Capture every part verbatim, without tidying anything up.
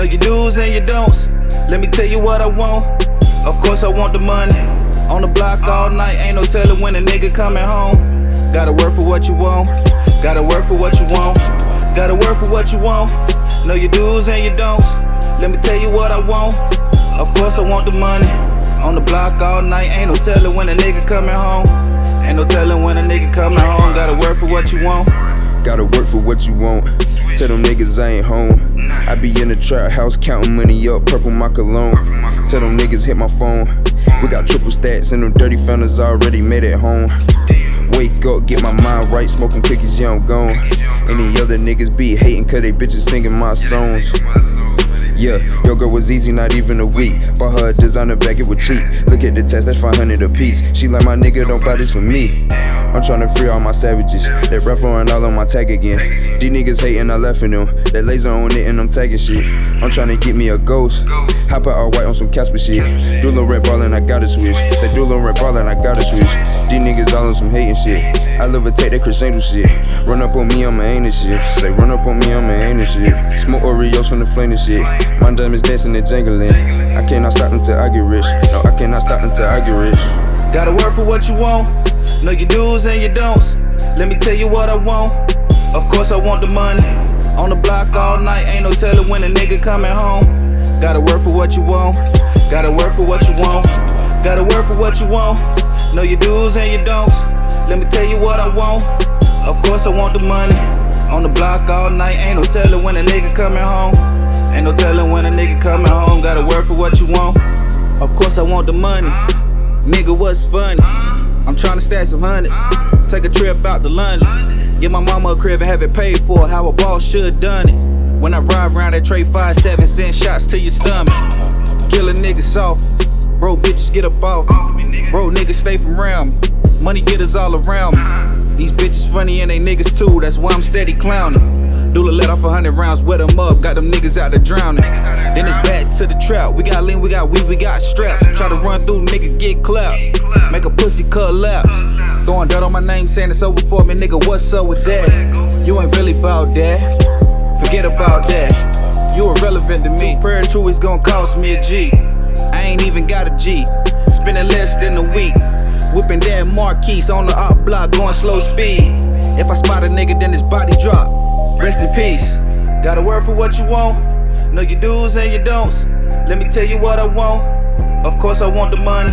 Know your do's and your don'ts. Let me tell you what I want. Of course I want the money. On the block all night, ain't no telling when a nigga coming home. Gotta work for what you want. Gotta work for what you want. Gotta work for what you want. Know your do's and your don'ts. Let me tell you what I want. Of course I want the money. On the block all night, ain't no telling when a nigga coming home. Ain't no telling when a nigga coming home. Gotta work for what you want. Gotta work for what you want. Tell them niggas I ain't home. I be in the trap house counting money up, purple my cologne. Tell them niggas hit my phone. We got triple stats and them dirty fellas already made it home. Wake up, get my mind right, smoking cookies, yeah I'm gone. Any other niggas be hating cause they bitches singing my songs. Yeah, your girl was easy, not even a week. Bought her a designer bag, it was cheap. Look at the tax, that's five hundred a piece. She like my nigga, don't buy this for me. I'm tryna free all my savages. That rap running all on my tag again. These niggas hating, I laughing them. That laser on it and I'm tagging shit. I'm tryna get me a ghost. Hop out all white on some Casper shit. Dual red ballin', I gotta switch. Say dual red ballin', I gotta switch. These niggas all on some hating shit. I levitate that Chris Angel shit. Run up on me, I'ma aim this shit. Say run up on me, I'ma aim this shit. Smoke Oreos from the flame and shit. My diamonds dancing and jangling. I cannot stop until I get rich. No, I cannot stop until I get rich. Gotta work for what you want. Know your do's and your don'ts. Let me tell you what I want. Of course I want the money. On the block all night, ain't no telling when a nigga coming home. Gotta work for what you want. Gotta work for what you want. Gotta work for what you want. Know your do's and your don'ts. Let me tell you what I want. Of course I want the money. On the block all night, ain't no telling when a nigga coming home. Ain't no telling when a nigga coming home. Gotta work for what you want. Of course I want the money. Nigga, what's funny? I'm tryna stack some hundreds. Take a trip out to London. Get my mama a crib and have it paid for. How a boss should done it. When I ride around that trade five, seven cent shots to your stomach. Kill a nigga soft. Bro, bitches get up off. Bro, niggas stay from around me. Money getters all around me. These bitches funny and they niggas too. That's why I'm steady clowning. Dula let off a hundred rounds, wet them up, got them niggas out there drowning. Then it's back to the trap, we got lean, we got weed, we got straps. Try to run through, nigga get clapped, make a pussy collapse. Throwing dirt on my name, saying it's over for me, nigga, what's up with that? You ain't really about that, forget about that. You irrelevant to me, prayer true is gonna cost me a G. I ain't even got a G, spending less than a week. Whipping that Marquise on the op block, going slow speed. If I spot a nigga, then his body drop. Rest in peace. Gotta work for what you want. Know your do's and your don'ts. Let me tell you what I want. Of course I want the money.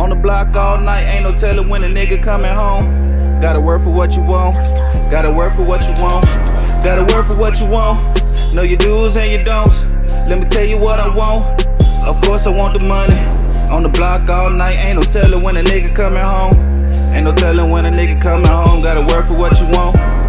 On the block all night, ain't no telling when a nigga coming home. Gotta work for what you want. Gotta work for what you want. Gotta work for what you want. Know your do's and your don'ts. Let me tell you what I want. Of course I want the money. On the block all night, ain't no telling when a nigga coming home. Ain't no telling when a nigga coming home. Gotta work for what you want.